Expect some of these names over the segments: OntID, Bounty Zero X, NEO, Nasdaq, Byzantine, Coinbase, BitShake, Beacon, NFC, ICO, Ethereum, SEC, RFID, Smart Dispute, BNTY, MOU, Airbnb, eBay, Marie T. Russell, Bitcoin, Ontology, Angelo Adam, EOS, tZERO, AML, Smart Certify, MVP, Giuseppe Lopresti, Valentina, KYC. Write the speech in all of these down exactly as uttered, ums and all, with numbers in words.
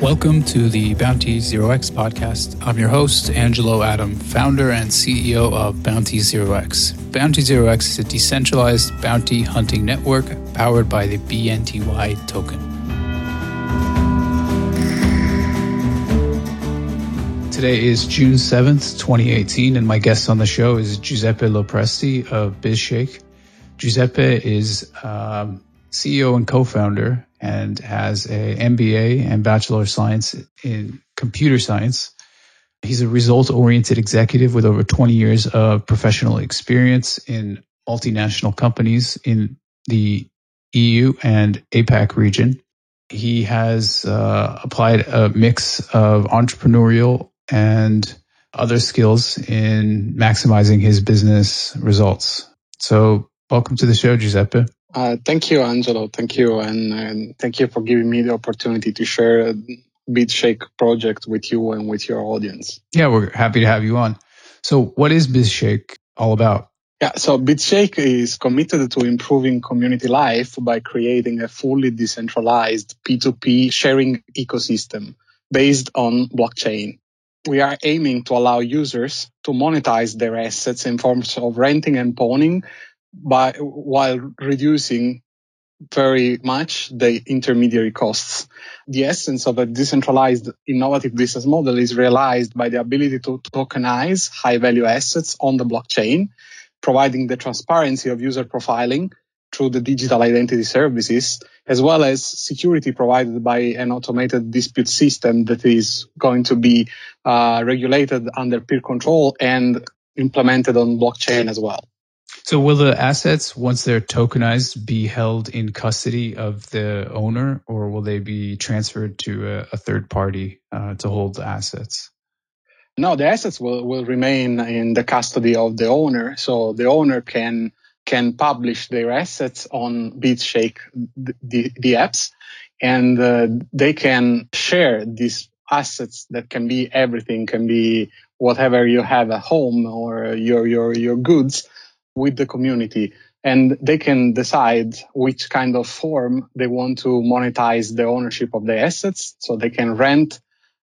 Welcome to the Bounty Zero X podcast. I'm your host, Angelo Adam, founder and C E O of Bounty Zero X. Bounty Zero X is a decentralized bounty hunting network powered by the B N T Y token. Today is June seventh, twenty eighteen, and my guest on the show is Giuseppe Lopresti of BitShake. Giuseppe is um, C E O and co-founder and has a M B A and Bachelor of Science in Computer Science. He's a results-oriented executive with over twenty years of professional experience in multinational companies in the E U and A PAC region. He has uh, applied a mix of entrepreneurial and other skills in maximizing his business results. So welcome to the show, Giuseppe. Uh, thank you, Angelo. Thank you. And, and thank you for giving me the opportunity to share BitShake project with you and with your audience. Yeah, we're happy to have you on. So what is BitShake all about? Yeah, so BitShake is committed to improving community life by creating a fully decentralized P two P sharing ecosystem based on blockchain. We are aiming to allow users to monetize their assets in forms of renting and pawning, by while reducing very much the intermediary costs. The essence of a decentralized innovative business model is realized by the ability to tokenize high-value assets on the blockchain, providing the transparency of user profiling through the digital identity services, as well as security provided by an automated dispute system that is going to be uh, regulated under peer control and implemented on blockchain as well. So will the assets, once they're tokenized, be held in custody of the owner, or will they be transferred to a, a third party uh, to hold the assets? No, the assets will, will remain in the custody of the owner. So the owner can can publish their assets on BitShake, the, the, the apps, and uh, they can share these assets that can be everything, can be whatever you have at home or your your your goods, with the community, and they can decide which kind of form they want to monetize the ownership of the assets. So they can rent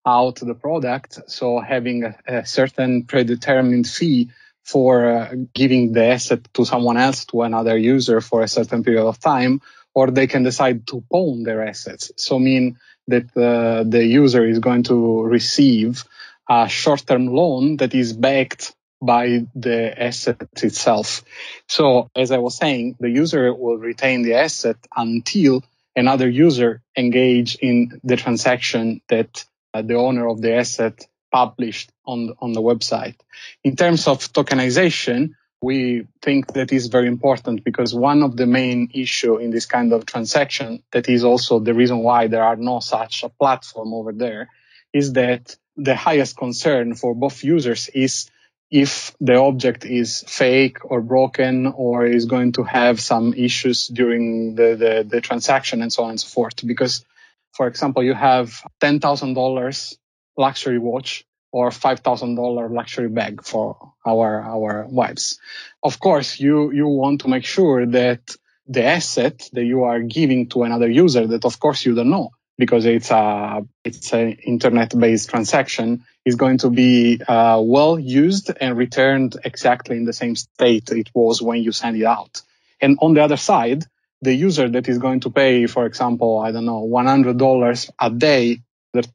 out the product, so having a, a certain predetermined fee for uh, giving the asset to someone else, to another user, for a certain period of time, or they can decide to pawn their assets. So mean that uh, the user is going to receive a short-term loan that is backed by the asset itself. So, as I was saying, the user will retain the asset until another user engage in the transaction that uh, the owner of the asset published on the, on the website. In terms of tokenization, we think that is very important because one of the main issue in this kind of transaction, that is also the reason why there are no such a platform over there, is that the highest concern for both users is if the object is fake or broken or is going to have some issues during the, the, the transaction and so on and so forth. Because, for example, you have ten thousand dollars luxury watch or five thousand dollars luxury bag for our our wives. Of course, you, you want to make sure that the asset that you are giving to another user, that of course you don't know, because it's a it's an internet-based transaction, is going to be uh, well used and returned exactly in the same state it was when you send it out. And on the other side, the user that is going to pay, for example, I don't know, one hundred dollars a day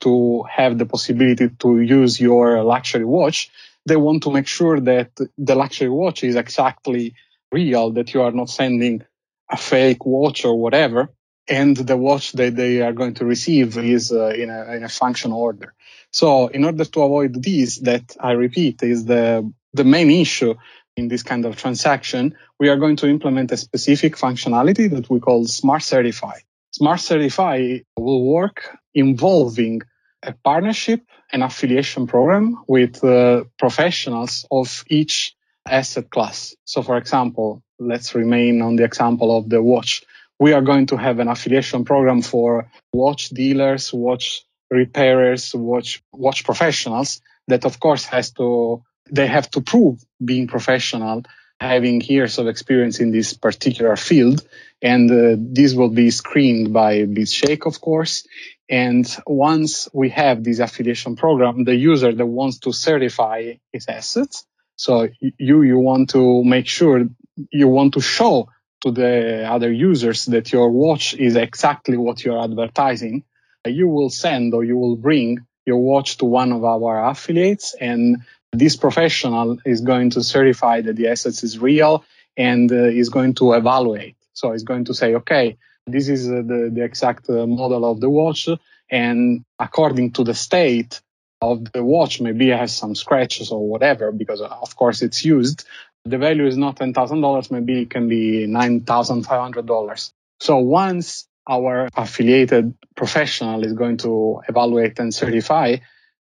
to have the possibility to use your luxury watch, they want to make sure that the luxury watch is exactly real, that you are not sending a fake watch or whatever, and the watch that they are going to receive is uh, in a in a functional order. So in order to avoid this, that I repeat is the the main issue in this kind of transaction, we are going to implement a specific functionality that we call Smart Certify. Smart Certify will work involving a partnership and affiliation program with uh, professionals of each asset class. So for example, let's remain on the example of the watch. We are going to have an affiliation program for watch dealers, watch repairers, watch watch professionals that, of course, has to they have to prove being professional, having years of experience in this particular field. And uh, this will be screened by BitShake, of course. And once we have this affiliation program, the user that wants to certify his assets, so you, you want to make sure, you want to show to the other users that your watch is exactly what you're advertising, you will send or you will bring your watch to one of our affiliates, and this professional is going to certify that the assets is real and uh, is going to evaluate. So it's going to say, okay, this is uh, the, the exact uh, model of the watch, and according to the state of the watch, maybe it has some scratches or whatever, because of course it's used. The value is not ten thousand dollars, maybe it can be nine thousand five hundred dollars. So once our affiliated professional is going to evaluate and certify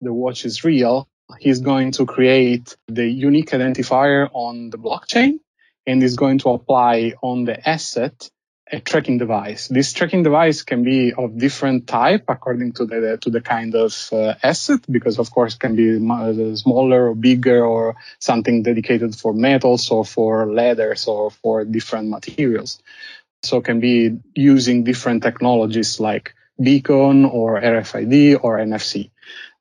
the watch is real, he's going to create the unique identifier on the blockchain and is going to apply on the asset a tracking device. This tracking device can be of different type according to the to the kind of uh, asset, because of course it can be smaller or bigger or something dedicated for metals or for leathers or for different materials. So it can be using different technologies like Beacon or R F I D or N F C.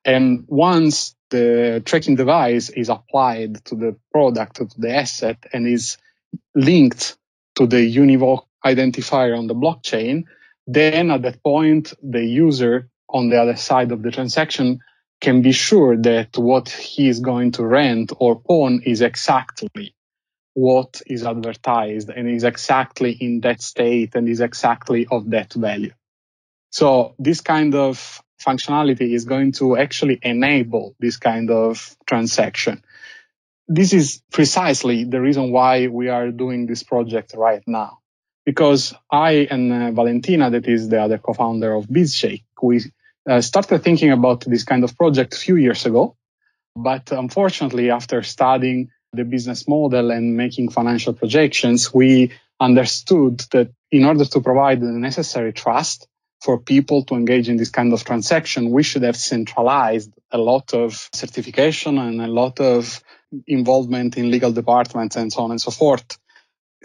And once the tracking device is applied to the product, to the asset, and is linked to the univoc identifier on the blockchain, then at that point, the user on the other side of the transaction can be sure that what he is going to rent or pawn is exactly what is advertised and is exactly in that state and is exactly of that value. So this kind of functionality is going to actually enable this kind of transaction. This is precisely the reason why we are doing this project right now. Because I and uh, Valentina, that is the other co-founder of BitShake, we uh, started thinking about this kind of project a few years ago. But unfortunately, after studying the business model and making financial projections, we understood that in order to provide the necessary trust for people to engage in this kind of transaction, we should have centralized a lot of certification and a lot of involvement in legal departments and so on and so forth.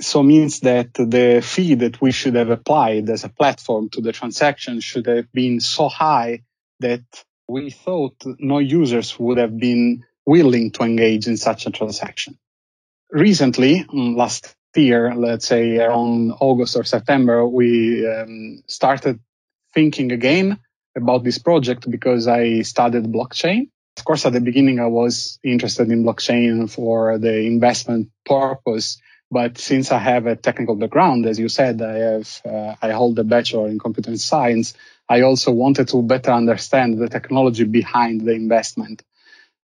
So means that the fee that we should have applied as a platform to the transaction should have been so high that we thought no users would have been willing to engage in such a transaction. Recently, last year, let's say around August or September, we um, started thinking again about this project because I studied blockchain. Of course, at the beginning, I was interested in blockchain for the investment purpose. But since I have a technical background, as you said, I have uh, I hold a bachelor in computer science. I also wanted to better understand the technology behind the investment.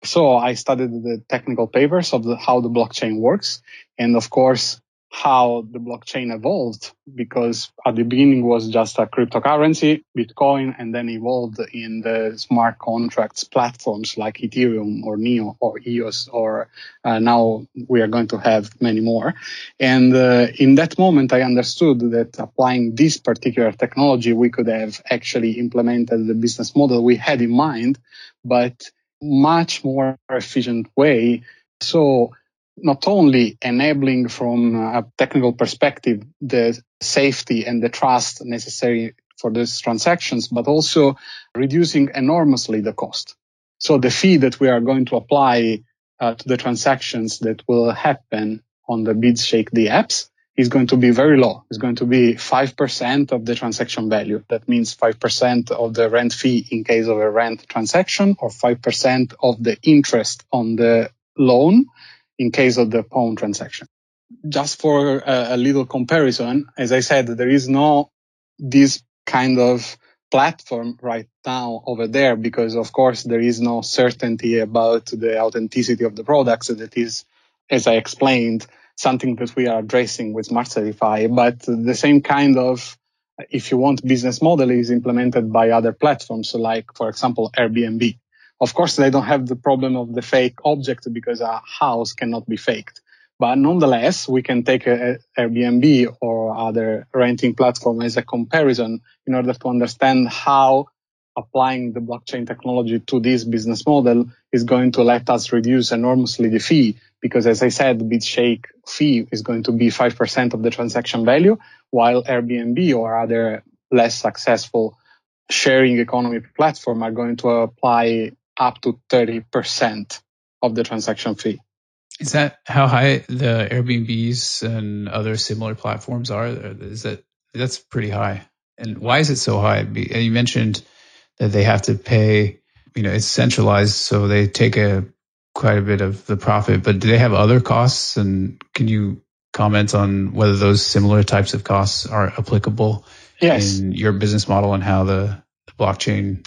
So I studied the technical papers of the, how the blockchain works, and of course how the blockchain evolved. Because at the beginning it was just a cryptocurrency, Bitcoin, and then evolved in the smart contracts platforms like Ethereum or NEO or E O S, or uh, now we are going to have many more. And uh, in that moment, I understood that applying this particular technology, we could have actually implemented the business model we had in mind, but much more efficient way. So not only enabling from a technical perspective the safety and the trust necessary for these transactions, but also reducing enormously the cost. So the fee that we are going to apply uh, to the transactions that will happen on the BitShake D apps is going to be very low. It's going to be five percent of the transaction value. That means five percent of the rent fee in case of a rent transaction, or five percent of the interest on the loan in case of the pawn transaction. Just for a, a little comparison, as I said, there is no this kind of platform right now over there because, of course, there is no certainty about the authenticity of the products. That is, as I explained, something that we are addressing with Smart Certify. But the same kind of, if you want, business model is implemented by other platforms, like, for example, Airbnb. Of course, they don't have the problem of the fake object because a house cannot be faked. But nonetheless, we can take a, a Airbnb or other renting platform as a comparison in order to understand how applying the blockchain technology to this business model is going to let us reduce enormously the fee, because as I said, BitShake fee is going to be five percent of the transaction value, while Airbnb or other less successful sharing economy platform are going to apply up to thirty percent of the transaction fee. Is that how high the Airbnbs and other similar platforms are? Is that that's pretty high. And why is it so high? You mentioned that they have to pay, you know, it's centralized, so they take a quite a bit of the profit, but do they have other costs? And can you comment on whether those similar types of costs are applicable yes. in your business model and how the, the blockchain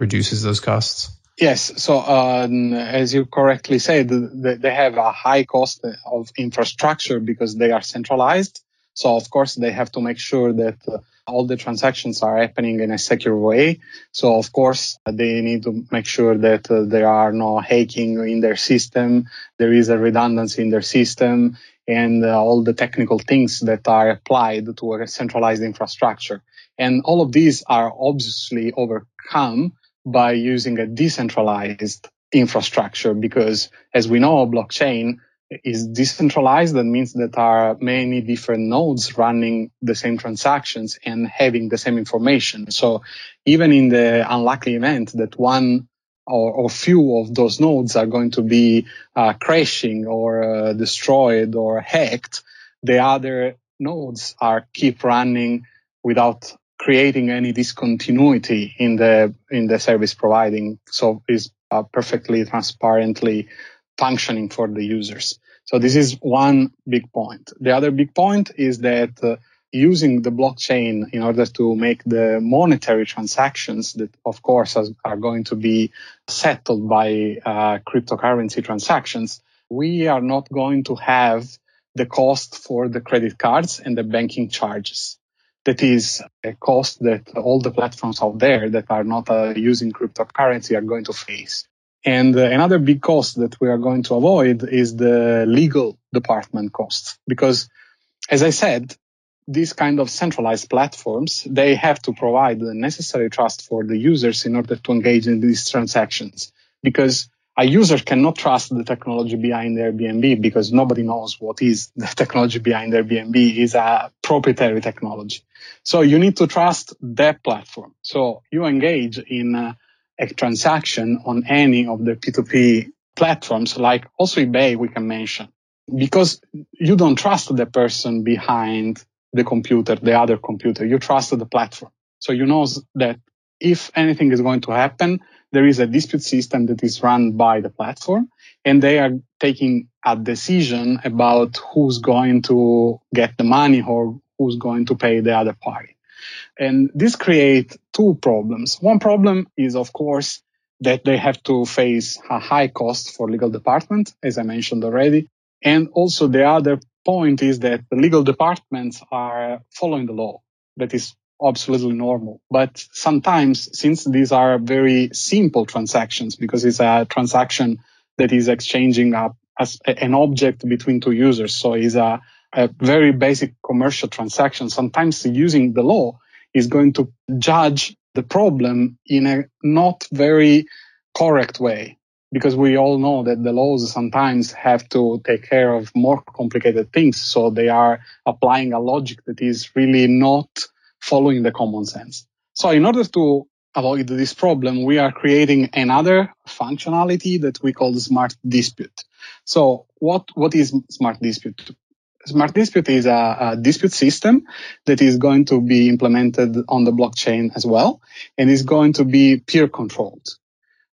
reduces those costs? Yes. So um, as you correctly said, they have a high cost of infrastructure because they are centralized. So, of course, they have to make sure that uh, all the transactions are happening in a secure way. So, of course, they need to make sure that uh, there are no hacking in their system, there is a redundancy in their system, and uh, all the technical things that are applied to a centralized infrastructure. And all of these are obviously overcome by using a decentralized infrastructure, because, as we know, blockchain is decentralized. That means that there are many different nodes running the same transactions and having the same information. So even in the unlucky event that one or, or few of those nodes are going to be uh, crashing or uh, destroyed or hacked, the other nodes are keep running without creating any discontinuity in the in the service providing. So it's uh, perfectly transparently functioning for the users. So this is one big point. The other big point is that uh, using the blockchain in order to make the monetary transactions that, of course, as, are going to be settled by uh, cryptocurrency transactions, we are not going to have the cost for the credit cards and the banking charges. That is a cost that all the platforms out there that are not uh, using cryptocurrency are going to face. And another big cost that we are going to avoid is the legal department costs. Because, as I said, these kind of centralized platforms, they have to provide the necessary trust for the users in order to engage in these transactions. Because a user cannot trust the technology behind Airbnb, because nobody knows what is the technology behind Airbnb. Is a proprietary technology. So you need to trust that platform. So you engage in Uh, a transaction on any of the P two P platforms, like also eBay we can mention, because you don't trust the person behind the computer, the other computer, you trust the platform. So you know that if anything is going to happen, there is a dispute system that is run by the platform, and they are taking a decision about who's going to get the money or who's going to pay the other party. And this creates two problems. One problem is, of course, that they have to face a high cost for legal department, as I mentioned already. And also the other point is that the legal departments are following the law. That is absolutely normal. But sometimes, since these are very simple transactions, because it's a transaction that is exchanging a, as an object between two users, so it's a a very basic commercial transaction, sometimes using the law is going to judge the problem in a not very correct way, because we all know that the laws sometimes have to take care of more complicated things. So they are applying a logic that is really not following the common sense. So in order to avoid this problem, we are creating another functionality that we call Smart Dispute. So what, what is Smart Dispute? Smart Dispute is a, a dispute system that is going to be implemented on the blockchain as well, and is going to be peer controlled.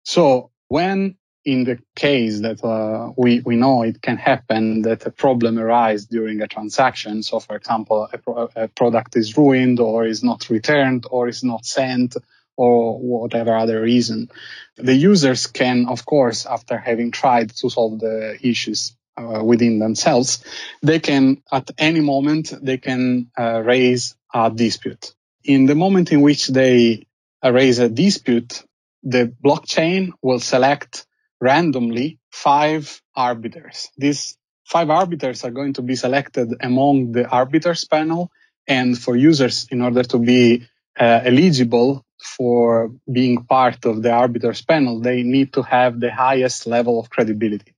So when in the case that uh, we, we know it can happen that a problem arises during a transaction, so for example, a, pro- a product is ruined or is not returned or is not sent or whatever other reason, the users can, of course, after having tried to solve the issues Uh, within themselves, they can, at any moment, they can uh, raise a dispute. In the moment in which they uh, raise a dispute, the blockchain will select randomly five arbiters. These five arbiters are going to be selected among the arbiters panel, and for users, in order to be uh, eligible, for being part of the arbiters panel, they need to have the highest level of credibility.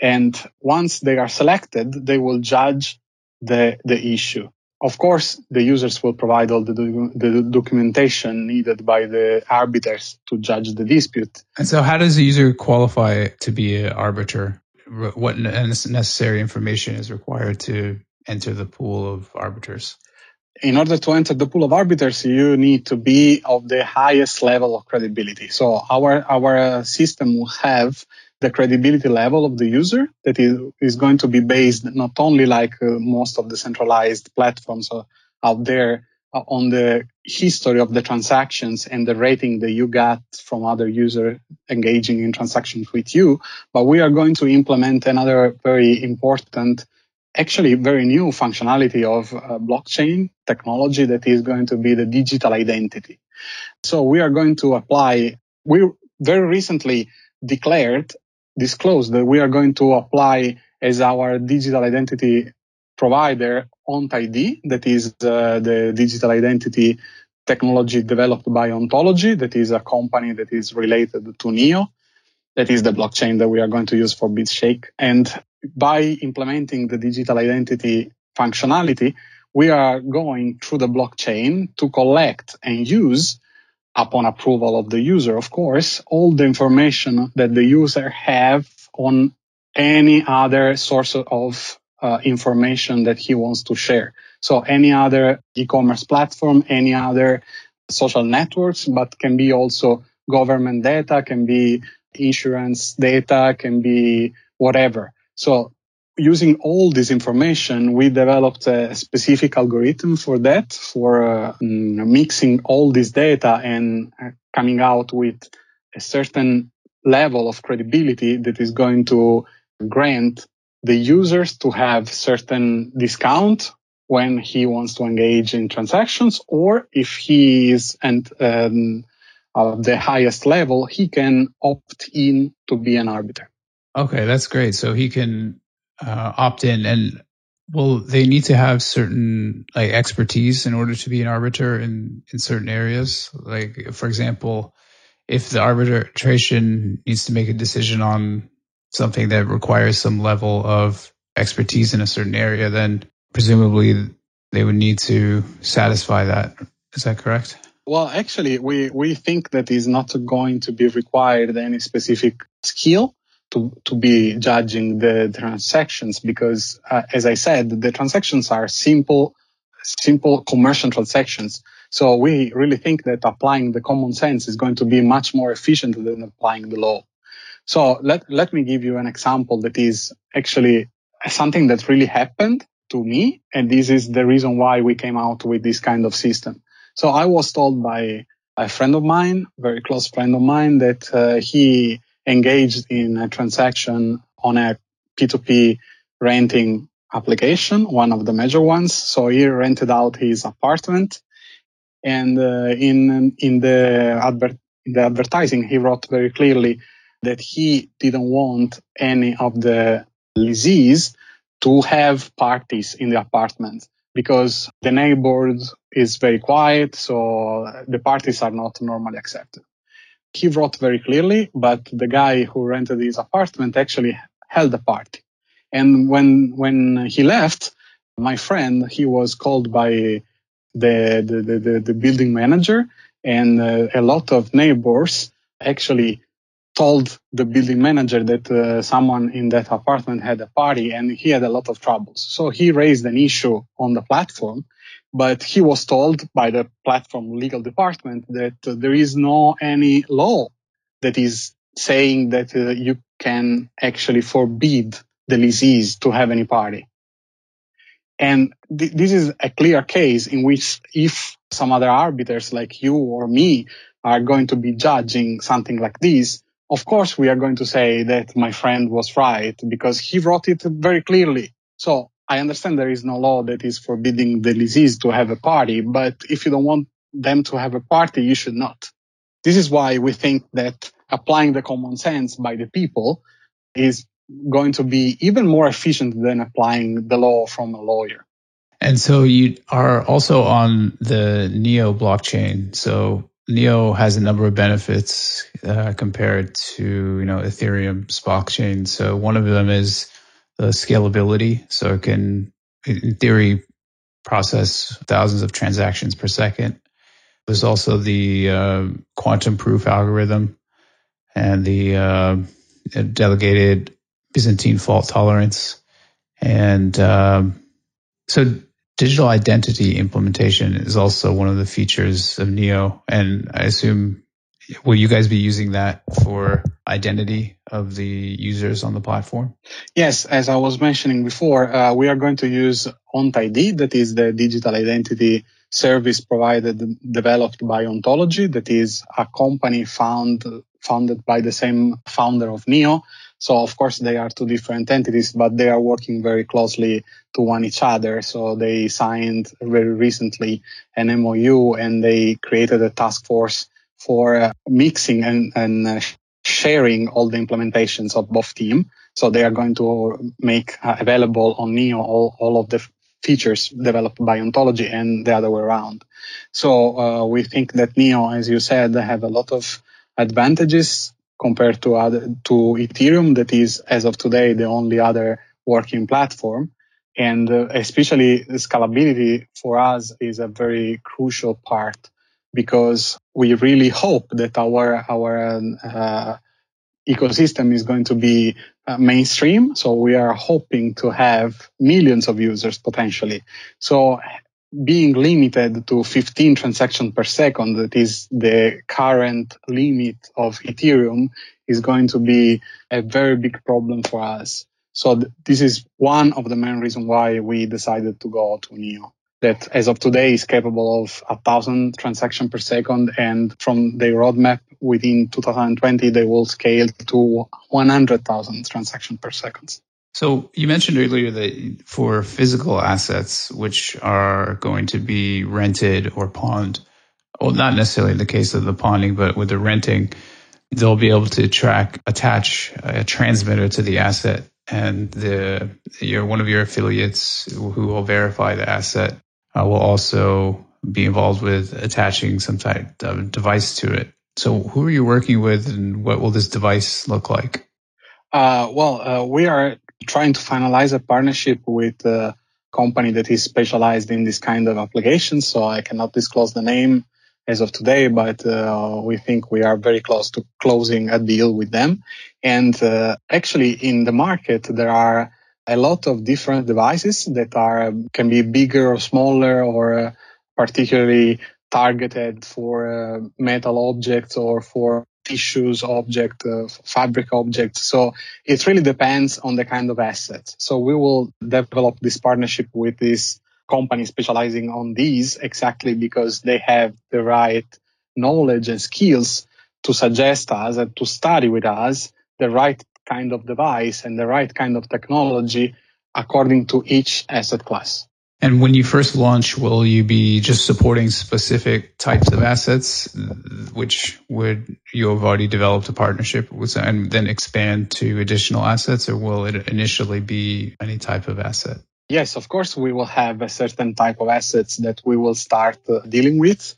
And once they are selected, they will judge the, the issue. Of course, the users will provide all the, do- the documentation needed by the arbiters to judge the dispute. And so how does the user qualify to be an arbiter? What necessary information is required to enter the pool of arbiters? In order to enter the pool of arbiters, you need to be of the highest level of credibility. So our our system will have the credibility level of the user that is, is going to be based not only like uh, most of the centralized platforms out there uh, on the history of the transactions and the rating that you got from other users engaging in transactions with you, but we are going to implement another very important, actually very new functionality of uh, blockchain technology that is going to be the digital identity. So we are going to apply, we very recently declared disclosed that we are going to apply as our digital identity provider OntID, that is uh, the digital identity technology developed by Ontology, that is a company that is related to NEO, that is the blockchain that we are going to use for BitShake. And by implementing the digital identity functionality, we are going through the blockchain to collect and use, upon approval of the user, of course, all the information that the user have on any other source of uh, information that he wants to share. So any other e-commerce platform, any other social networks, but can be also government data, can be insurance data, can be whatever. So using all this information, we developed a specific algorithm for that, for uh, mixing all this data and coming out with a certain level of credibility that is going to grant the users to have certain discount when he wants to engage in transactions, or if he is and um, of the highest level, he can opt in to be an arbiter. Okay, that's great. So he can Uh, opt in, and will they need to have certain like expertise in order to be an arbiter in, in certain areas? Like, for example, if the arbitration needs to make a decision on something that requires some level of expertise in a certain area, then presumably they would need to satisfy that. Is that correct? Well, actually, we, we think that is not going to be required any specific skill To, to be judging the transactions, because uh, as I said, the transactions are simple, simple commercial transactions. So we really think that applying the common sense is going to be much more efficient than applying the law. So let, let me give you an example that is actually something that really happened to me. And this is the reason why we came out with this kind of system. So I was told by a friend of mine, very close friend of mine, that uh, he engaged in a transaction on a P two P renting application, one of the major ones. So he rented out his apartment, and uh, in in the adver- the advertising, he wrote very clearly that he didn't want any of the lessees to have parties in the apartment, because the neighborhood is very quiet, so the parties are not normally accepted. He wrote very clearly, but the guy who rented his apartment actually held a party. And when when he left, my friend, he was called by the the, the, the building manager, and uh, a lot of neighbors actually told the building manager that uh, someone in that apartment had a party, and he had a lot of troubles. So he raised an issue on the platform, but he was told by the platform legal department that uh, there is no any law that is saying that uh, you can actually forbid the lessees to have any party. And th- this is a clear case in which if some other arbiters like you or me are going to be judging something like this, of course we are going to say that my friend was right because he wrote it very clearly. So I understand there is no law that is forbidding the lessees to have a party, but if you don't want them to have a party, you should not. This is why we think that applying the common sense by the people is going to be even more efficient than applying the law from a lawyer. And so you are also on the NEO blockchain. So NEO has a number of benefits uh, compared to, you know, Ethereum's blockchain. So one of them is the scalability. So it can, in theory, process thousands of transactions per second. There's also the uh, quantum proof algorithm and the uh, delegated Byzantine fault tolerance. And um, so digital identity implementation is also one of the features of NEO. And I assume, will you guys be using that for identity of the users on the platform? Yes. As I was mentioning before, uh, we are going to use OntID, that is the digital identity service provided, developed by Ontology, that is a company found, founded by the same founder of NEO. So, of course, they are two different entities, but they are working very closely to one each other. So they signed very recently an M O U, and they created a task force for uh, mixing and, and uh, sharing all the implementations of both teams. So they are going to make uh, available on NEO all, all of the f- features developed by Ontology and the other way around. So uh, we think that NEO, as you said, have a lot of advantages compared to other, to Ethereum, that is, as of today, the only other working platform. And uh, especially scalability for us is a very crucial part, because we really hope that our our uh, ecosystem is going to be uh, mainstream. So we are hoping to have millions of users potentially. So being limited to fifteen transactions per second, that is the current limit of Ethereum, is going to be a very big problem for us. So th- this is one of the main reasons why we decided to go to NEO, that as of today is capable of a thousand transactions per second. And from their roadmap, within two thousand twenty, they will scale to one hundred thousand transactions per second. So you mentioned earlier that for physical assets, which are going to be rented or pawned, well, not necessarily in the case of the pawning, but with the renting, they'll be able to track, attach a transmitter to the asset, and the your one of your affiliates who will verify the asset uh, will also be involved with attaching some type of device to it. So who are you working with, and what will this device look like? Uh, well, uh, we are trying to finalize a partnership with a company that is specialized in this kind of applications. So I cannot disclose the name as of today, but uh, we think we are very close to closing a deal with them. And uh, actually in the market, there are a lot of different devices that are can be bigger or smaller, or uh, particularly targeted for uh, metal objects or for tissues object, uh, fabric objects. So it really depends on the kind of assets. So we will develop this partnership with this company specializing on these, exactly because they have the right knowledge and skills to suggest us and to study with us the right kind of device and the right kind of technology according to each asset class. And when you first launch, will you be just supporting specific types of assets, which would you have already developed a partnership with, and then expand to additional assets, or will it initially be any type of asset? Yes, of course, we will have a certain type of assets that we will start uh, dealing with.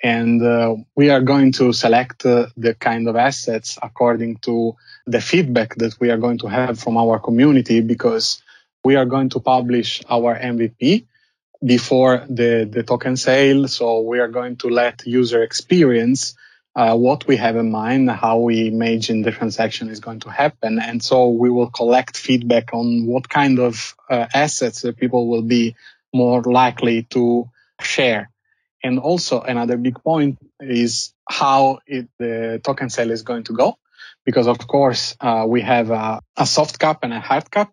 And uh, we are going to select uh, the kind of assets according to the feedback that we are going to have from our community, because we are going to publish our M V P before the, the token sale. So we are going to let user experience uh, what we have in mind, how we imagine the transaction is going to happen. And so we will collect feedback on what kind of uh, assets that people will be more likely to share. And also another big point is how it, the token sale is going to go, because of course uh, we have a, a soft cap and a hard cap.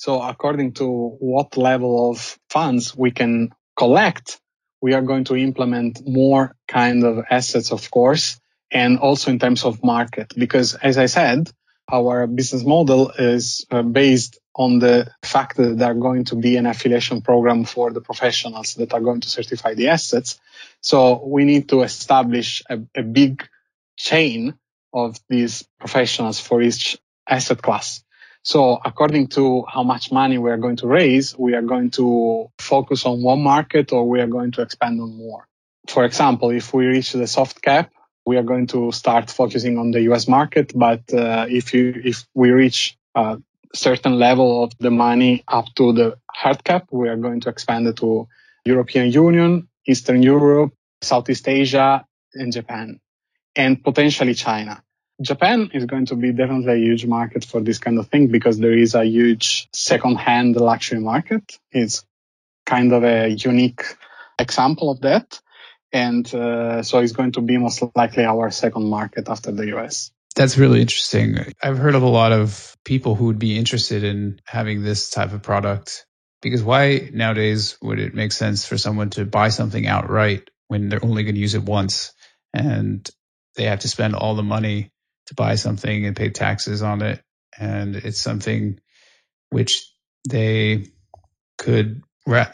So according to what level of funds we can collect, we are going to implement more kind of assets, of course, and also in terms of market. Because as I said, our business model is based on the fact that there are going to be an affiliation program for the professionals that are going to certify the assets. So we need to establish a, a big chain of these professionals for each asset class. So according to how much money we are going to raise, we are going to focus on one market or we are going to expand on more. for example, if we reach the soft cap, we are going to start focusing on the U S market. But uh, if you if we reach a certain level of the money up to the hard cap, we are going to expand it to European Union, Eastern Europe, Southeast Asia, and Japan, and potentially China. Japan is going to be definitely a huge market for this kind of thing because there is a huge second-hand luxury market. It's kind of a unique example of that. And uh, so it's going to be most likely our second market after the U S. That's really interesting. I've heard of a lot of people who would be interested in having this type of product because why nowadays would it make sense for someone to buy something outright when they're only going to use it once and they have to spend all the money to buy something and pay taxes on it? And it's something which they could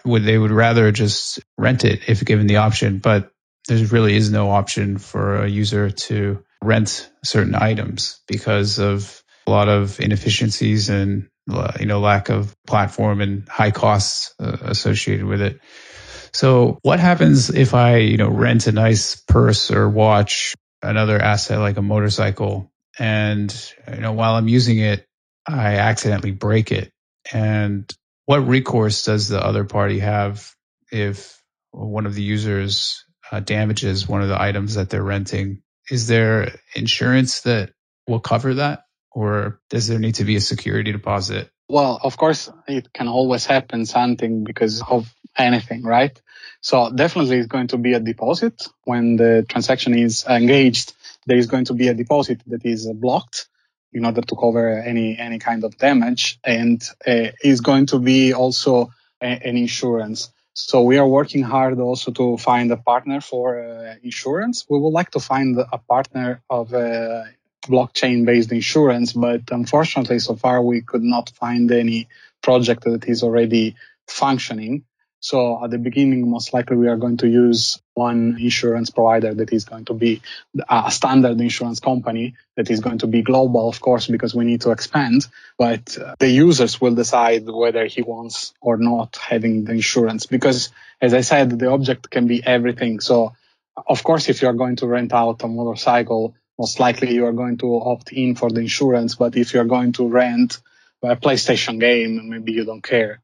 would they would rather just rent it if given the option, but there really is no option for a user to rent certain items because of a lot of inefficiencies and you know lack of platform and high costs uh, associated with it. So what happens if I you know rent a nice purse or watch, another asset like a motorcycle, and you know while I'm using it, I accidentally break it? And what recourse does the other party have if one of the users uh, damages one of the items that they're renting? Is there insurance that will cover that, or does there need to be a security deposit? Well, of course, it can always happen something because of anything, right? So definitely it's going to be a deposit. When the transaction is engaged, there is going to be a deposit that is blocked in order to cover any any kind of damage, and uh, is going to be also a, an insurance. So we are working hard also to find a partner for uh, insurance. We would like to find a partner of uh, blockchain-based insurance, but unfortunately so far we could not find any project that is already functioning. So at the beginning, most likely we are going to use one insurance provider that is going to be a standard insurance company that is going to be global, of course, because we need to expand. But the users will decide whether he wants or not having the insurance, because as I said, the object can be everything. So of course, if you are going to rent out a motorcycle, most likely you are going to opt in for the insurance. But if you are going to rent a PlayStation game, maybe you don't care.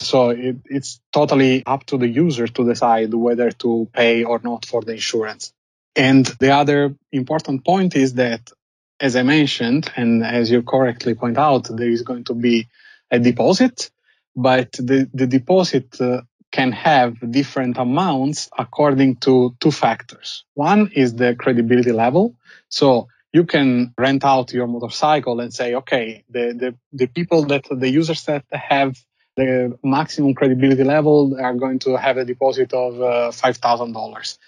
So it, it's totally up to the user to decide whether to pay or not for the insurance. And the other important point is that, as I mentioned, and as you correctly point out, there is going to be a deposit, but the, the deposit uh, can have different amounts according to two factors. One is the credibility level. So you can rent out your motorcycle and say, okay, the, the, the people that the users that have the maximum credibility level are going to have a deposit of uh, five thousand dollars.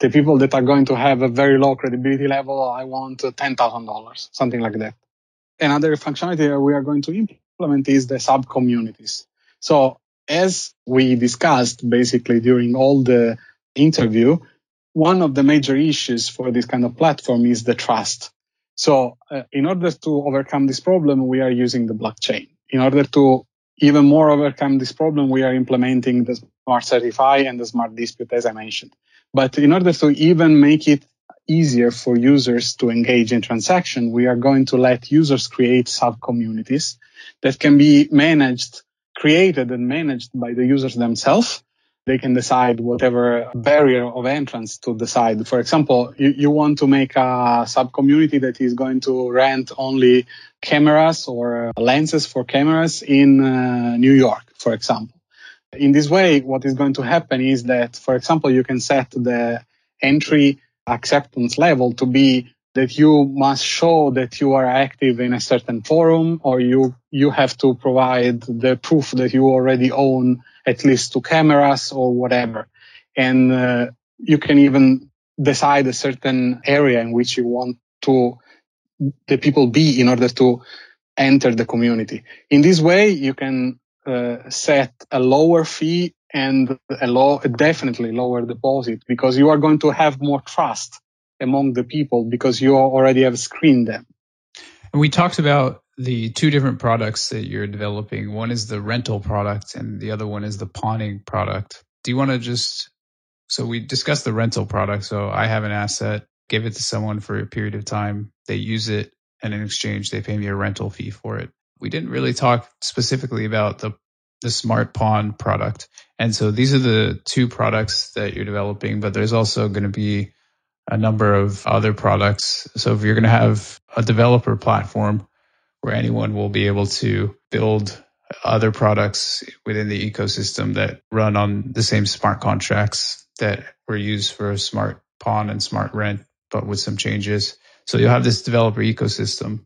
The people that are going to have a very low credibility level, I want ten thousand dollars, something like that. Another functionality that we are going to implement is the sub-communities. So as we discussed basically during all the interview, one of the major issues for this kind of platform is the trust. So uh, in order to overcome this problem, we are using the blockchain. In order to even more overcome this problem, we are implementing the Smart Certify and the Smart Dispute, as I mentioned. But in order to even make it easier for users to engage in transaction, we are going to let users create sub-communities that can be managed, created and managed by the users themselves. They can decide whatever barrier of entrance to decide. For example, you, you want to make a sub-community that is going to rent only cameras or lenses for cameras in uh, New York, for example. In this way, what is going to happen is that, for example, you can set the entry acceptance level to be that you must show that you are active in a certain forum, or you, you have to provide the proof that you already own at least two cameras or whatever. And uh, you can even decide a certain area in which you want to the people be in order to enter the community. In this way, you can uh, set a lower fee and a low, definitely lower deposit, because you are going to have more trust among the people because you already have screened them. And we talked about the two different products that you're developing. One is the rental product and the other one is the pawning product. Do you want to just So we discussed the rental product. So I have an asset, give it to someone for a period of time. They use it, and in exchange, they pay me a rental fee for it. We didn't really talk specifically about the, the smart pawn product. And so these are the two products that you're developing, but there's also going to be a number of other products. So if you're going to have a developer platform where anyone will be able to build other products within the ecosystem that run on the same smart contracts that were used for smart pawn and smart rent, but with some changes. So you'll have this developer ecosystem.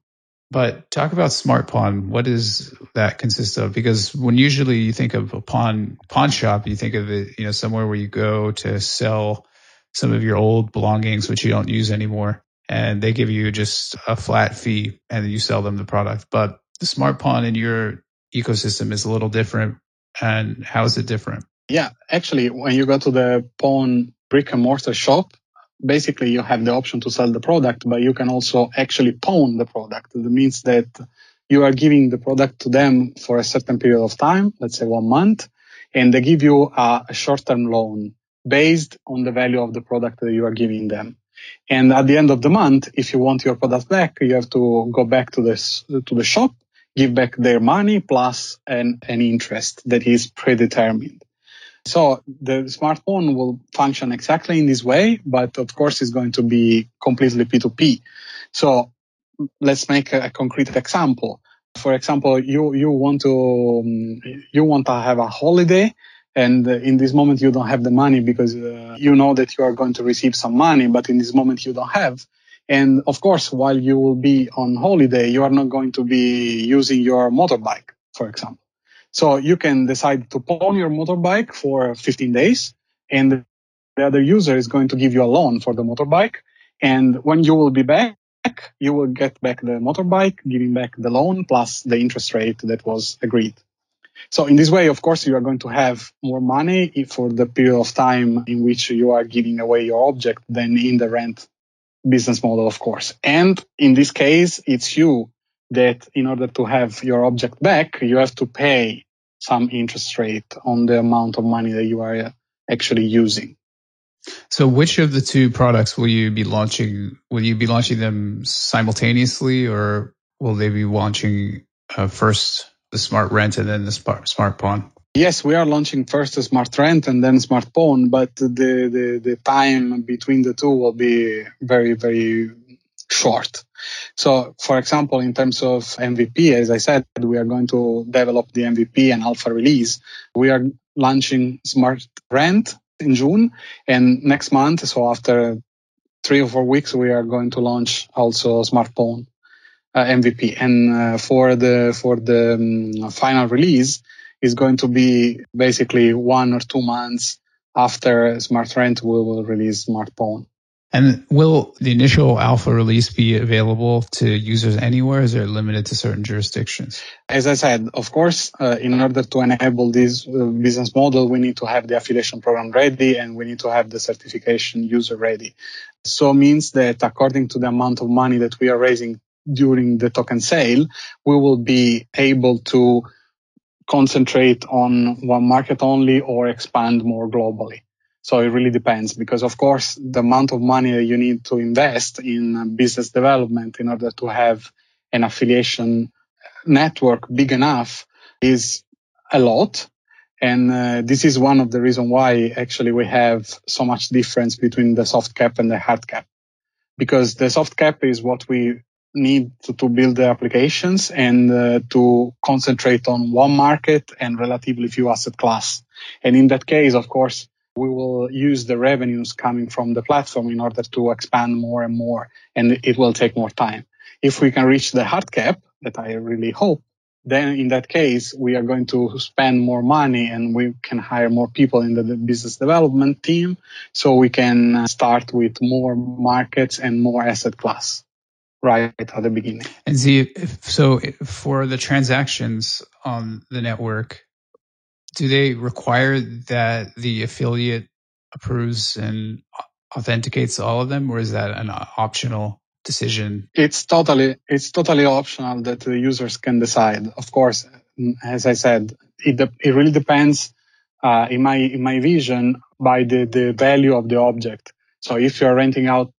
But talk about smart pawn. What does that consist of? Because when usually you think of a pawn pawn shop, you think of it, you know, somewhere where you go to sell some of your old belongings, which you don't use anymore, and they give you just a flat fee and you sell them the product. But the smart pawn in your ecosystem is a little different. And how is it different? Yeah, actually, when you go to the pawn brick and mortar shop, basically you have the option to sell the product, but you can also actually pawn the product. That means that you are giving the product to them for a certain period of time, let's say one month, and they give you a, a short-term loan based on the value of the product that you are giving them. And at the end of the month, if you want your product back, you have to go back to this, to the shop, give back their money plus an, an interest that is predetermined. So the smartphone will function exactly in this way, but of course it's going to be completely P two P. So let's make a concrete example. For example, you, you want to, you want to have a holiday, and in this moment you don't have the money because uh, you know that you are going to receive some money, but in this moment you don't have. And of course, while you will be on holiday, you are not going to be using your motorbike, for example. So you can decide to pawn your motorbike for fifteen days, and the other user is going to give you a loan for the motorbike. And when you will be back, you will get back the motorbike, giving back the loan plus the interest rate that was agreed. So in this way, of course, you are going to have more money for the period of time in which you are giving away your object than in the rent business model, of course. And in this case, it's you that in order to have your object back, you have to pay some interest rate on the amount of money that you are actually using. So which of the two products will you be launching? Will you be launching them simultaneously, or will they be launching uh, first the smart rent and then the smart, smart pawn? Yes, we are launching first the smart rent and then smart pawn, but the, the, the time between the two will be very, very short. So, for example, in terms of M V P, as I said, we are going to develop the M V P and alpha release. We are launching smart rent in June, and next month, so after three or four weeks, we are going to launch also smart pawn uh, M V P. And uh, for the for the um, final release, is going to be basically one or two months after smart rent, we will release smart pawn. And will the initial alpha release be available to users anywhere? Is it limited to certain jurisdictions? As I said, of course, uh, in order to enable this uh, business model, we need to have the affiliation program ready, and we need to have the certification user ready. So it means that according to the amount of money that we are raising during the token sale, we will be able to concentrate on one market only or expand more globally. So it really depends, because, of course, the amount of money that you need to invest in business development in order to have an affiliation network big enough is a lot. And uh, this is one of the reasons why actually we have so much difference between the soft cap and the hard cap, because the soft cap is what we need to, to build the applications and uh, to concentrate on one market and relatively few asset class. And in that case, of course, we will use the revenues coming from the platform in order to expand more and more, and it will take more time. If we can reach the hard cap, that I really hope, then in that case, we are going to spend more money and we can hire more people in the business development team, so we can start with more markets and more asset class right at the beginning. And see, if, so for the transactions on the network, do they require that the affiliate approves and authenticates all of them, or is that an optional decision? It's totally it's totally optional that the users can decide. Of course, as I said, it it really depends. Uh, in my in my vision, by the, the value of the object. So if you're renting out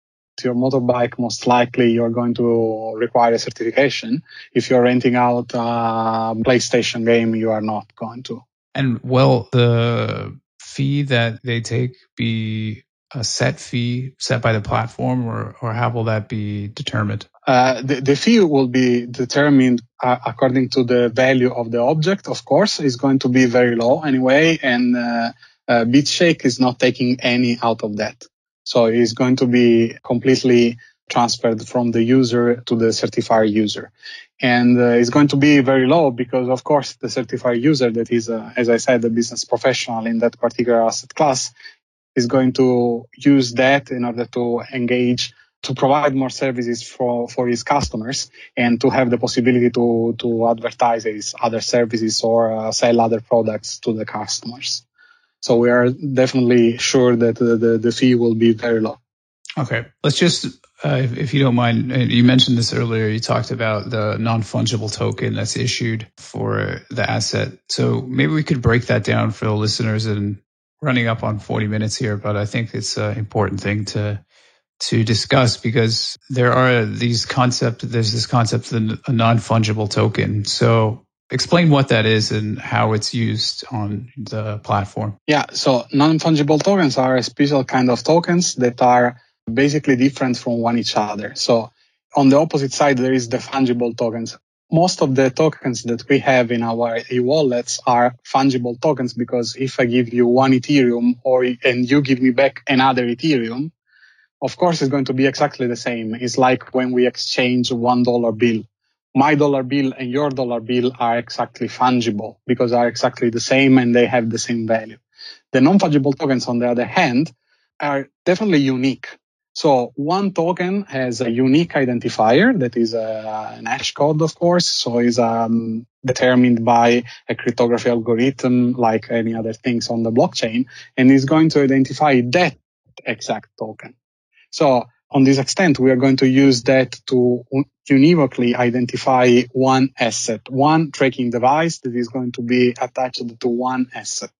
your motorbike, most likely you're going to require a certification. If you're renting out a PlayStation game, you are not going to. And will the fee that they take be a set fee set by the platform, or, or how will that be determined? Uh, the, the fee will be determined uh, according to the value of the object, of course. It's going to be very low anyway, and uh, uh, BitShake is not taking any out of that. So it's going to be completely transferred from the user to the certifier user. And uh, it's going to be very low because, of course, the certifier user, that is, uh, as I said, a business professional in that particular asset class, is going to use that in order to engage, to provide more services for, for his customers and to have the possibility to, to advertise his other services or uh, sell other products to the customers. So we are definitely sure that the, the, the fee will be very low. Okay. Let's just, uh, if, if you don't mind, you mentioned this earlier, you talked about the non-fungible token that's issued for the asset. So maybe we could break that down for the listeners. And running up on forty minutes here, but I think it's an important thing to to discuss because there are these concept, there's this concept of a non-fungible token. So explain what that is and how it's used on the platform. Yeah, so non-fungible tokens are a special kind of tokens that are basically different from one each other. So on the opposite side, there is the fungible tokens. Most of the tokens that we have in our e-wallets are fungible tokens because if I give you one Ethereum or and you give me back another Ethereum, of course, it's going to be exactly the same. It's like when we exchange one dollar bill. My dollar bill and your dollar bill are exactly fungible because are exactly the same and they have the same value. The non-fungible tokens, on the other hand, are definitely unique. So one token has a unique identifier that is a, an hash code, of course. So it's um, determined by a cryptography algorithm like any other things on the blockchain, and is going to identify that exact token. So on this extent, we are going to use that to univocally identify one asset, one tracking device that is going to be attached to one asset.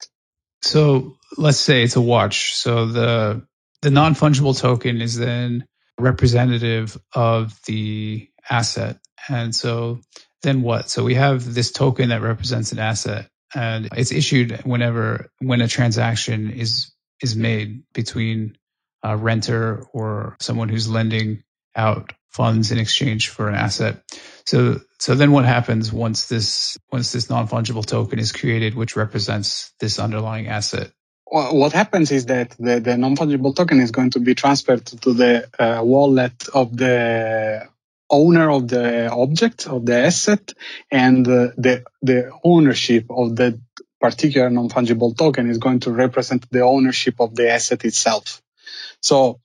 So let's say it's a watch. So the... The non-fungible token is then representative of the asset. And so then what? So we have this token that represents an asset and it's issued whenever, when a transaction is, is made between a renter or someone who's lending out funds in exchange for an asset. So, so then what happens once this, once this non-fungible token is created, which represents this underlying asset? What happens is that the, the non-fungible token is going to be transferred to the uh, wallet of the owner of the object, of the asset, and uh, the the ownership of the particular non-fungible token is going to represent the ownership of the asset itself. So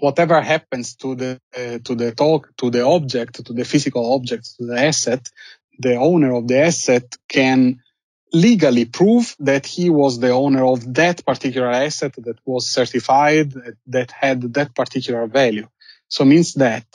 whatever happens to the uh, to the talk, to the object, to the physical object, to the asset, the owner of the asset can legally prove that he was the owner of that particular asset that was certified, that had that particular value. So means that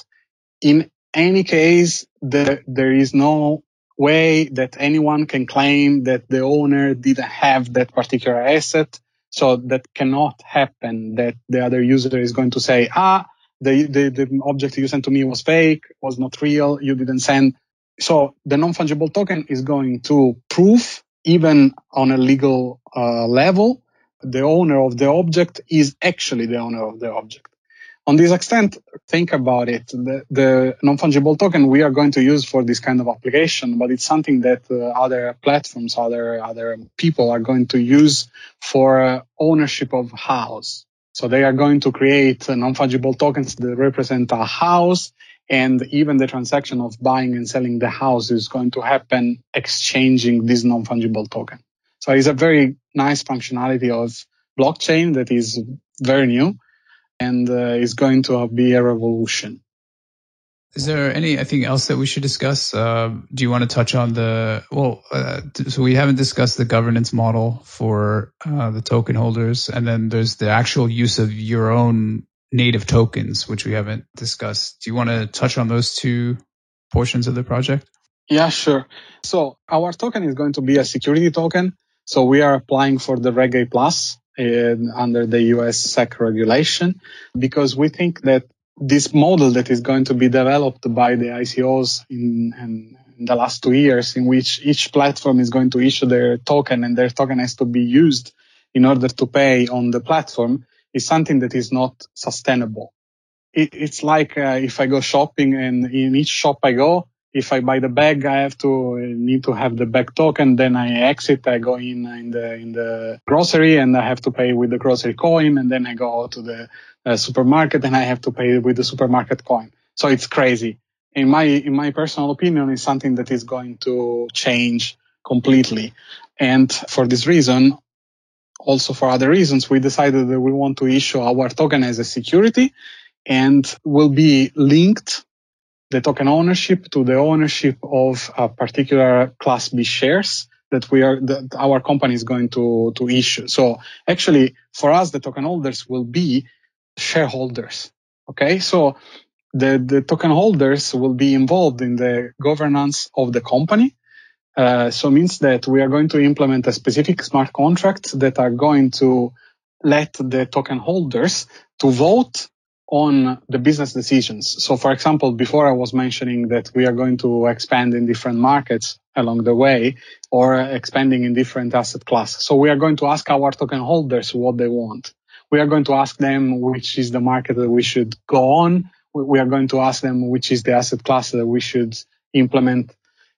in any case, the, there is no way that anyone can claim that the owner didn't have that particular asset. So that cannot happen, that the other user is going to say, ah, the, the, the object you sent to me was fake, was not real, you didn't send. So the non-fungible token is going to prove, even on a legal uh, level, the owner of the object is actually the owner of the object. On this extent, think about it. The, the non-fungible token we are going to use for this kind of application, but it's something that uh, other platforms, other other people are going to use for uh, ownership of house. So they are going to create uh, non-fungible tokens that represent a house, and even the transaction of buying and selling the house is going to happen exchanging this non-fungible token. So it's a very nice functionality of blockchain that is very new and uh, is going to be a revolution. Is there anything else that we should discuss? Uh, do you want to touch on the, well, uh, so we haven't discussed the governance model for uh, the token holders, and then there's the actual use of your own native tokens, which we haven't discussed. Do you want to touch on those two portions of the project? Yeah, sure. So our token is going to be a security token. So we are applying for the Reg A plus, in, under the U S S E C regulation, because we think that this model that is going to be developed by the I C Os in, in, in the last two years, in which each platform is going to issue their token and their token has to be used in order to pay on the platform, is something that is not sustainable. It, it's like uh, if I go shopping and in each shop I go, if I buy the bag, I have to need to have the bag token. Then I exit. I go in in the in the grocery, and I have to pay with the grocery coin. And then I go to the uh, supermarket, and I have to pay with the supermarket coin. So it's crazy. In my in my personal opinion, it's something that is going to change completely. And for this reason, also for other reasons, we decided that we want to issue our token as a security, and will be linked the token ownership to the ownership of a particular Class B shares that we are, that our company is going to, to issue. So actually for us, the token holders will be shareholders. Okay. So the, the token holders will be involved in the governance of the company. Uh, so means that we are going to implement a specific smart contract that are going to let the token holders to vote on the business decisions. So, for example, before I was mentioning that we are going to expand in different markets along the way, or expanding in different asset classes. So we are going to ask our token holders what they want. We are going to ask them which is the market that we should go on. We are going to ask them which is the asset class that we should implement,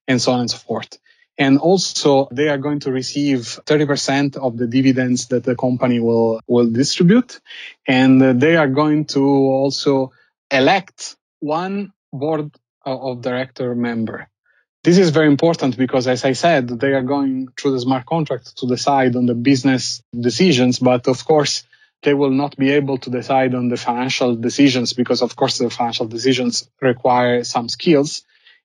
and so on and so forth. And also, they are going to receive thirty percent of the dividends that the company will, will distribute. And they are going to also elect one board of director member. This is very important because, as I said, they are going through the smart contract to decide on the business decisions. But of course, they will not be able to decide on the financial decisions because, of course, the financial decisions require some skills,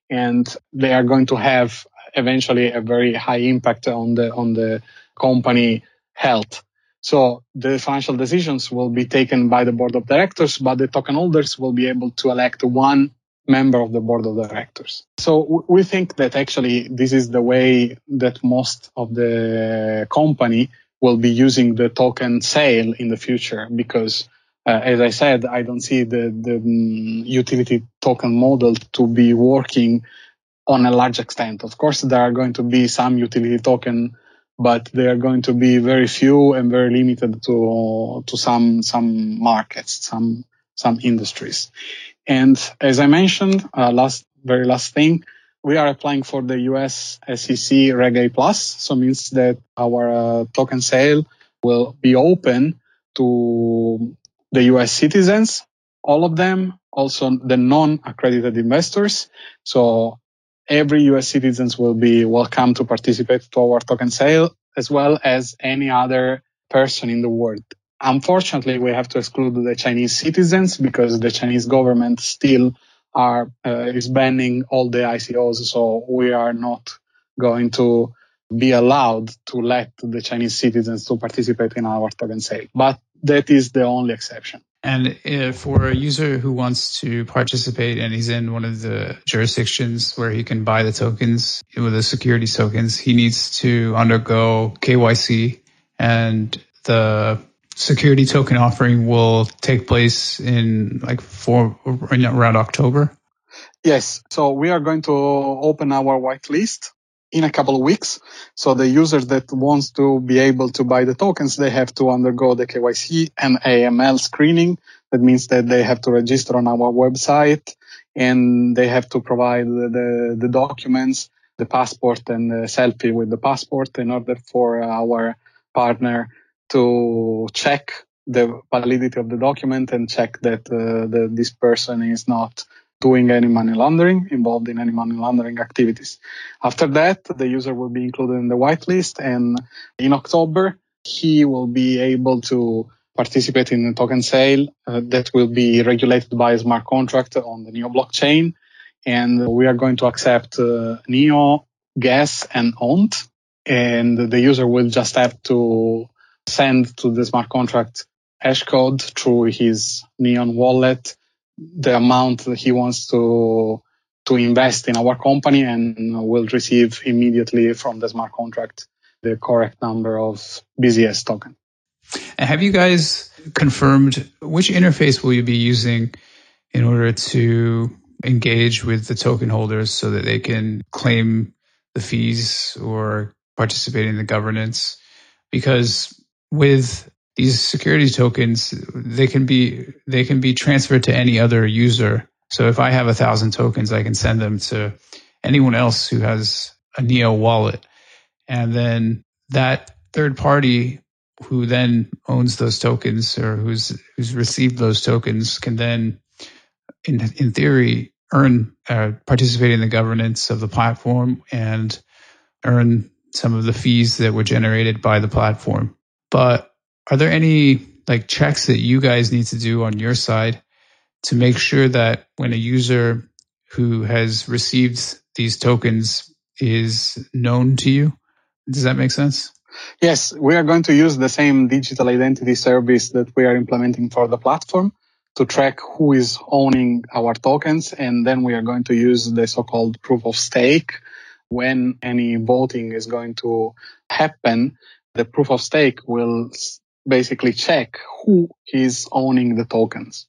and they are going to have eventually a very high impact on the on the company health. So the financial decisions will be taken by the board of directors, but the token holders will be able to elect one member of the board of directors. So we think that actually this is the way that most of the company will be using the token sale in the future, because uh, as I said, I don't see the, the utility token model to be working on a large extent. Of course, there are going to be some utility token, but they are going to be very few and very limited to to some some markets, some some industries. And as I mentioned, uh, last very last thing, we are applying for the U S S E C Reg A plus, so means that our uh, token sale will be open to the U S citizens, all of them, also the non-accredited investors. So every U S citizens will be welcome to participate to our token sale, as well as any other person in the world. Unfortunately, we have to exclude the Chinese citizens because the Chinese government still are uh, is banning all the I C Os. So we are not going to be allowed to let the Chinese citizens to participate in our token sale. But that is the only exception. And if for a user who wants to participate and he's in one of the jurisdictions where he can buy the tokens with the securities tokens, he needs to undergo K Y C, and the security token offering will take place in like four around October. Yes. So we are going to open our whitelist in a couple of weeks. So the users that wants to be able to buy the tokens, they have to undergo the K Y C and A M L screening. That means that they have to register on our website, and they have to provide the, the documents, the passport and the selfie with the passport, in order for our partner to check the validity of the document and check that uh, the, this person is not doing any money laundering, involved in any money laundering activities. After that, the user will be included in the whitelist, and in October, he will be able to participate in a token sale uh, that will be regulated by a smart contract on the NEO blockchain, and we are going to accept uh, NEO, G A S, and O N T, and the user will just have to send to the smart contract hash code through his Neon wallet, the amount that he wants to to invest in our company, and will receive immediately from the smart contract the correct number of B Z S token. And have you guys confirmed which interface will you be using in order to engage with the token holders so that they can claim the fees or participate in the governance? Because with these security tokens, they can be they can be transferred to any other user. So if I have a thousand tokens, I can send them to anyone else who has a NEO wallet. And then that third party who then owns those tokens or who's who's received those tokens can then, in in theory, earn, uh, participate in the governance of the platform and earn some of the fees that were generated by the platform. But are there any like checks that you guys need to do on your side to make sure that when a user who has received these tokens is known to you? Does that make sense? Yes, we are going to use the same digital identity service that we are implementing for the platform to track who is owning our tokens. And then we are going to use the so-called proof of stake. When any voting is going to happen, the proof of stake will basically check who is owning the tokens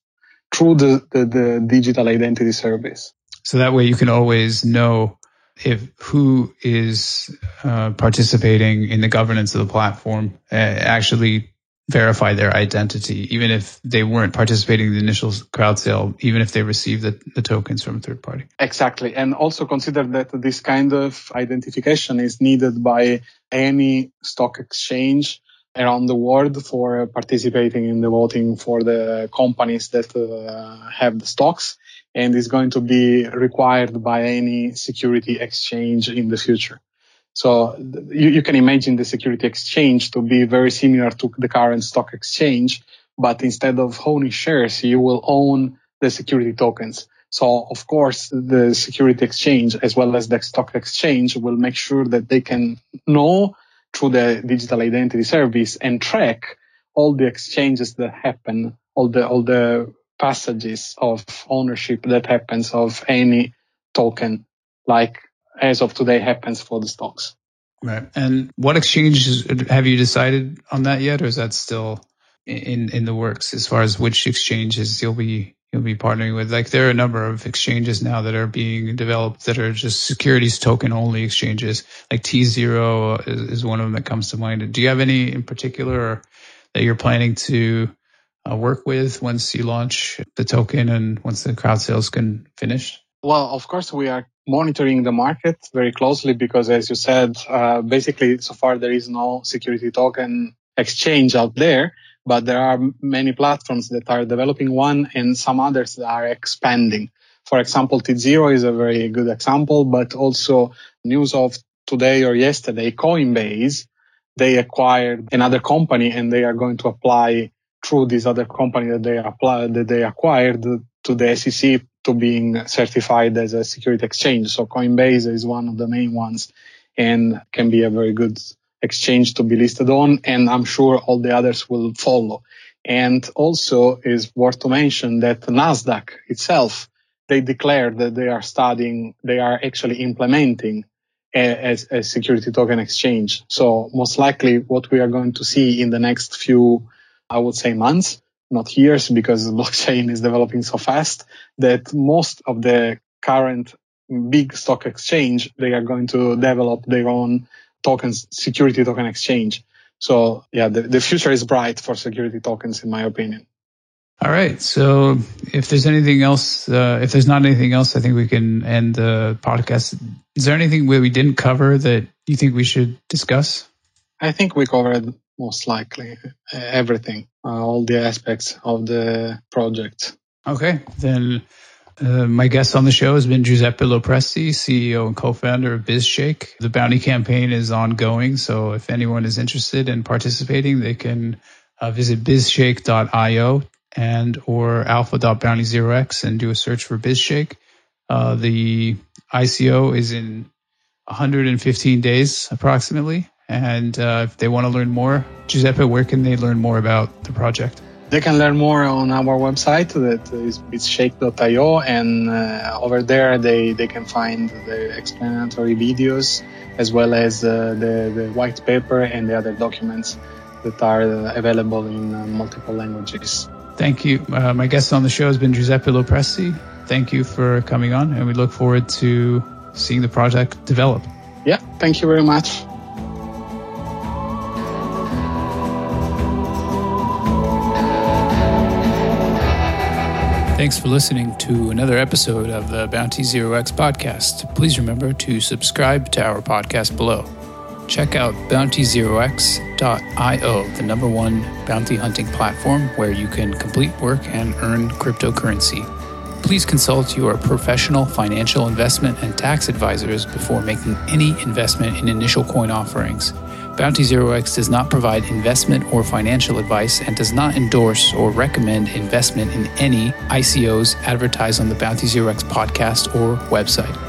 through the, the, the digital identity service. So that way you can always know if who is uh, participating in the governance of the platform, uh, actually verify their identity, even if they weren't participating in the initial crowd sale, even if they received the, the tokens from a third party. Exactly. And also consider that this kind of identification is needed by any stock exchange around the world for participating in the voting for the companies that uh, have the stocks, and is going to be required by any security exchange in the future. So you, you can imagine the security exchange to be very similar to the current stock exchange, but instead of owning shares, you will own the security tokens. So, of course, the security exchange as well as the stock exchange will make sure that they can know through the digital identity service and track all the exchanges that happen, all the all the passages of ownership that happens of any token, like as of today happens for the stocks. Right. And what exchanges have you decided on that yet, or is that still in in the works as far as which exchanges you'll be you'll be partnering with? Like there are a number of exchanges now that are being developed that are just securities token only exchanges. Like tZERO is, is one of them that comes to mind. Do you have any in particular that you're planning to uh, work with once you launch the token and once the crowd sales can finish? Well, of course, we are monitoring the market very closely because, as you said, uh, basically, so far, there is no security token exchange out there, but there are many platforms that are developing one and some others that are expanding. For example, tZERO is a very good example, but also news of today or yesterday, Coinbase, they acquired another company and they are going to apply through this other company that they applied, that they acquired to the S E C to being certified as a security exchange. So Coinbase is one of the main ones and can be a very good exchange to be listed on. And I'm sure all the others will follow. And also is worth to mention that Nasdaq itself, they declared that they are studying, they are actually implementing a, a, a security token exchange. So most likely what we are going to see in the next few, I would say months, not years, because blockchain is developing so fast that most of the current big stock exchange, they are going to develop their own tokens, security token exchange. So yeah, the, the future is bright for security tokens, in my opinion. All right. So if there's anything else, uh, if there's not anything else, I think we can end the podcast. Is there anything where we didn't cover that you think we should discuss? I think we covered most likely everything, uh, all the aspects of the project. Okay, then uh, my guest on the show has been Giuseppe Lopresti, C E O and co-founder of BitShake. The bounty campaign is ongoing, so if anyone is interested in participating, they can uh, visit bizshake dot io and or alpha dot bounty zero x and do a search for BitShake. Uh, the I C O is in one hundred fifteen days approximately. And uh, if they want to learn more, Giuseppe, where can they learn more about the project? They can learn more on our website, that is bitshake dot io. And uh, over there, they, they can find the explanatory videos as well as uh, the, the white paper and the other documents that are available in uh, multiple languages. Thank you. Uh, my guest on the show has been Giuseppe Lopresti. Thank you for coming on, and we look forward to seeing the project develop. Yeah, thank you very much. Thanks for listening to another episode of the Bounty Zero X podcast. Please remember to subscribe to our podcast below. Check out bounty zero x dot i o, the number one bounty hunting platform where you can complete work and earn cryptocurrency. Please consult your professional financial investment and tax advisors before making any investment in initial coin offerings. Bounty Zero X does not provide investment or financial advice and does not endorse or recommend investment in any I C Os advertised on the Bounty Zero X podcast or website.